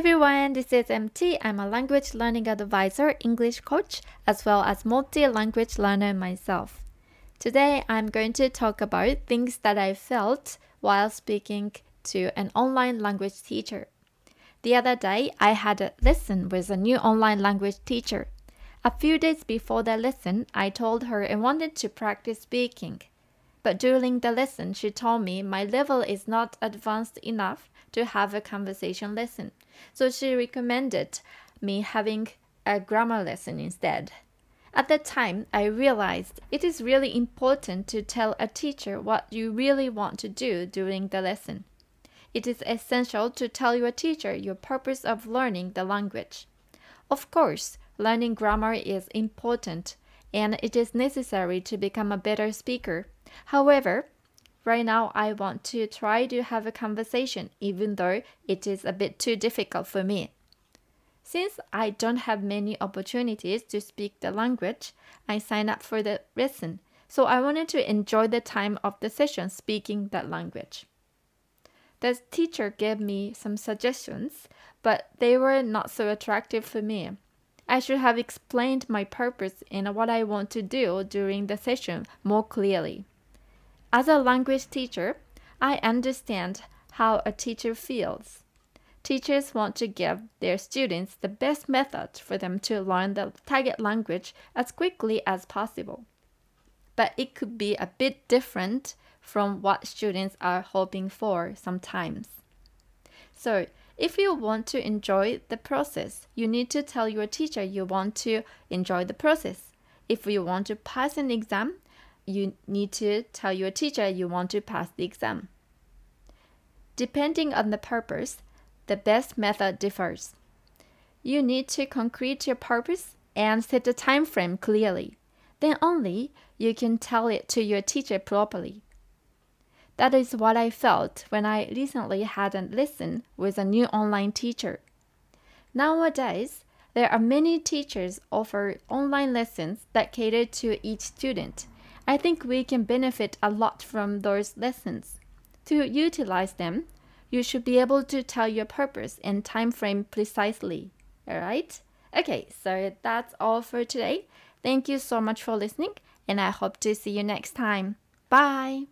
everyone, this is MT. I'm a language learning advisor, English coach, as well as multi-language learner myself. Today, I'm going to talk about things that I felt while speaking to an online language teacher. The other day, I had a lesson with a new online language teacher. A few days before the lesson, I told her I wanted to practice speaking. But during the lesson, she told me my level is not advanced enough to have a conversation lesson. So she recommended me having a grammar lesson instead. At that time, I realized it is really important to tell a teacher what you really want to do during the lesson. It is essential to tell your teacher your purpose of learning the language. Of course, learning grammar is important, and it is necessary to become a better speaker. However, right now I want to try to have a conversation, even though it is a bit too difficult for me. Since I don't have many opportunities to speak the language, I signed up for the lesson, so I wanted to enjoy the time of the session speaking that language. The teacher gave me some suggestions, but they were not so attractive for me. I should have explained my purpose and what I want to do during the session more clearly. As a language teacher, I understand how a teacher feels. Teachers want to give their students the best method for them to learn the target language as quickly as possible. But it could be a bit different from what students are hoping for sometimes. So, if you want to enjoy the process, you need to tell your teacher you want to enjoy the process. If you want to pass an exam, you need to tell your teacher you want to pass the exam. Depending on the purpose, the best method differs. You need to concrete your purpose and set the time frame clearly. Then only you can tell it to your teacher properly. That is what I felt when I recently had a lesson with a new online teacher. Nowadays, there are many teachers offer online lessons that cater to each student. I think we can benefit a lot from those lessons. To utilize them, you should be able to tell your purpose and time frame precisely. Alright? Okay, so that's all for today. Thank you so much for listening, and I hope to see you next time. Bye!